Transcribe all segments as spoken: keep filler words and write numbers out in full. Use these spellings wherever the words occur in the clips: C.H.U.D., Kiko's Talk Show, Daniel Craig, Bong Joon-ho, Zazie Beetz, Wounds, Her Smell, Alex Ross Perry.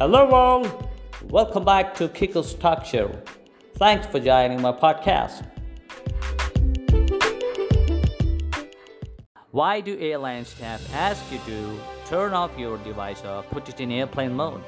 Hello world, welcome back to Kiko's Talk Show. Thanks for joining my podcast. Why do airline staff ask you to turn off your device or put it in airplane mode?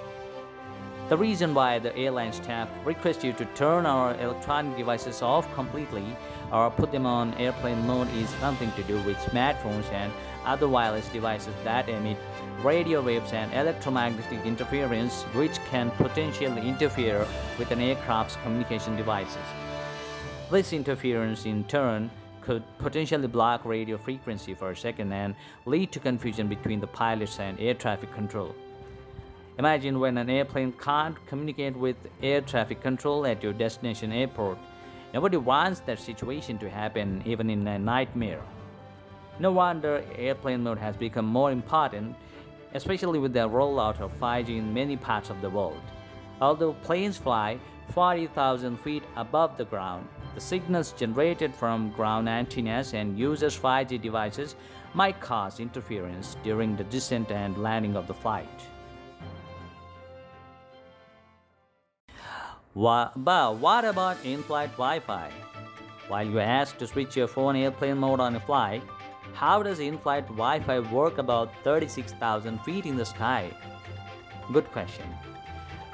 The reason why the airline staff requests you to turn our electronic devices off completely or put them on airplane mode is something to do with smartphones and other wireless devices that emit radio waves and electromagnetic interference, which can potentially interfere with an aircraft's communication devices. This interference in turn could potentially block radio frequency for a second and lead to confusion between the pilots and air traffic control. Imagine when an airplane can't communicate with air traffic control at your destination airport. Nobody wants that situation to happen, even in a nightmare. No wonder airplane mode has become more important, especially with the rollout of five G in many parts of the world. Although planes fly forty thousand feet above the ground, the signals generated from ground antennas and users' five G devices might cause interference during the descent and landing of the flight. But what about in-flight Wi-Fi? While you are asked to switch your phone airplane mode on a flight, how does in-flight Wi-Fi work about thirty-six thousand feet in the sky? Good question.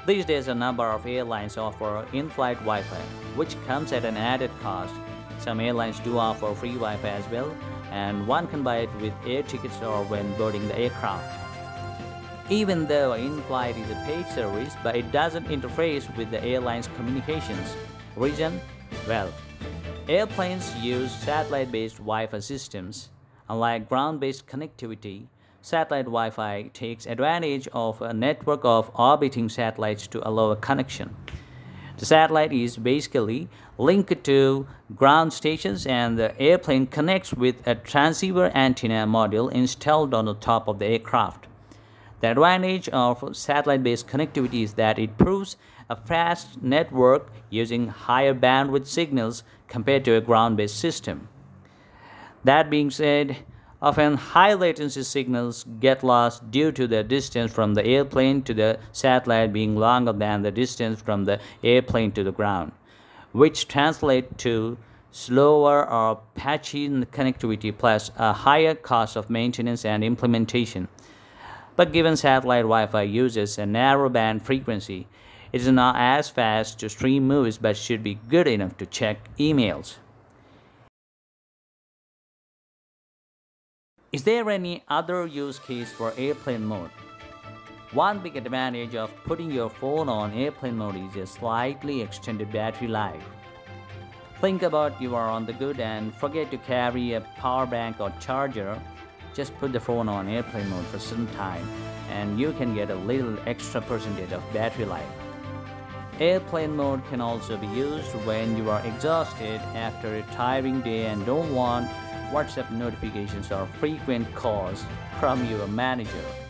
These days, a number of airlines offer in-flight Wi-Fi, which comes at an added cost. Some airlines do offer free Wi-Fi as well, and one can buy it with air tickets or when boarding the aircraft. Even though in-flight is a paid service, but it doesn't interface with the airline's communications. Reason? Well, airplanes use satellite-based Wi-Fi systems. Unlike ground-based connectivity, satellite Wi-Fi takes advantage of a network of orbiting satellites to allow a connection. The satellite is basically linked to ground stations, and the airplane connects with a transceiver antenna module installed on the top of the aircraft. The advantage of satellite-based connectivity is that it provides a fast network using higher bandwidth signals compared to a ground-based system. That being said, often high latency signals get lost due to the distance from the airplane to the satellite being longer than the distance from the airplane to the ground, which translates to slower or patchy connectivity plus a higher cost of maintenance and implementation. But given satellite Wi-Fi uses a narrowband frequency, it is not as fast to stream movies but should be good enough to check emails. Is there any other use case for airplane mode? One big advantage of putting your phone on airplane mode is a slightly extended battery life. Think about you are on the go and forget to carry a power bank or charger. Just put the phone on airplane mode for some time and you can get a little extra percentage of battery life. Airplane mode can also be used when you are exhausted after a tiring day and don't want WhatsApp notifications or frequent calls from your manager.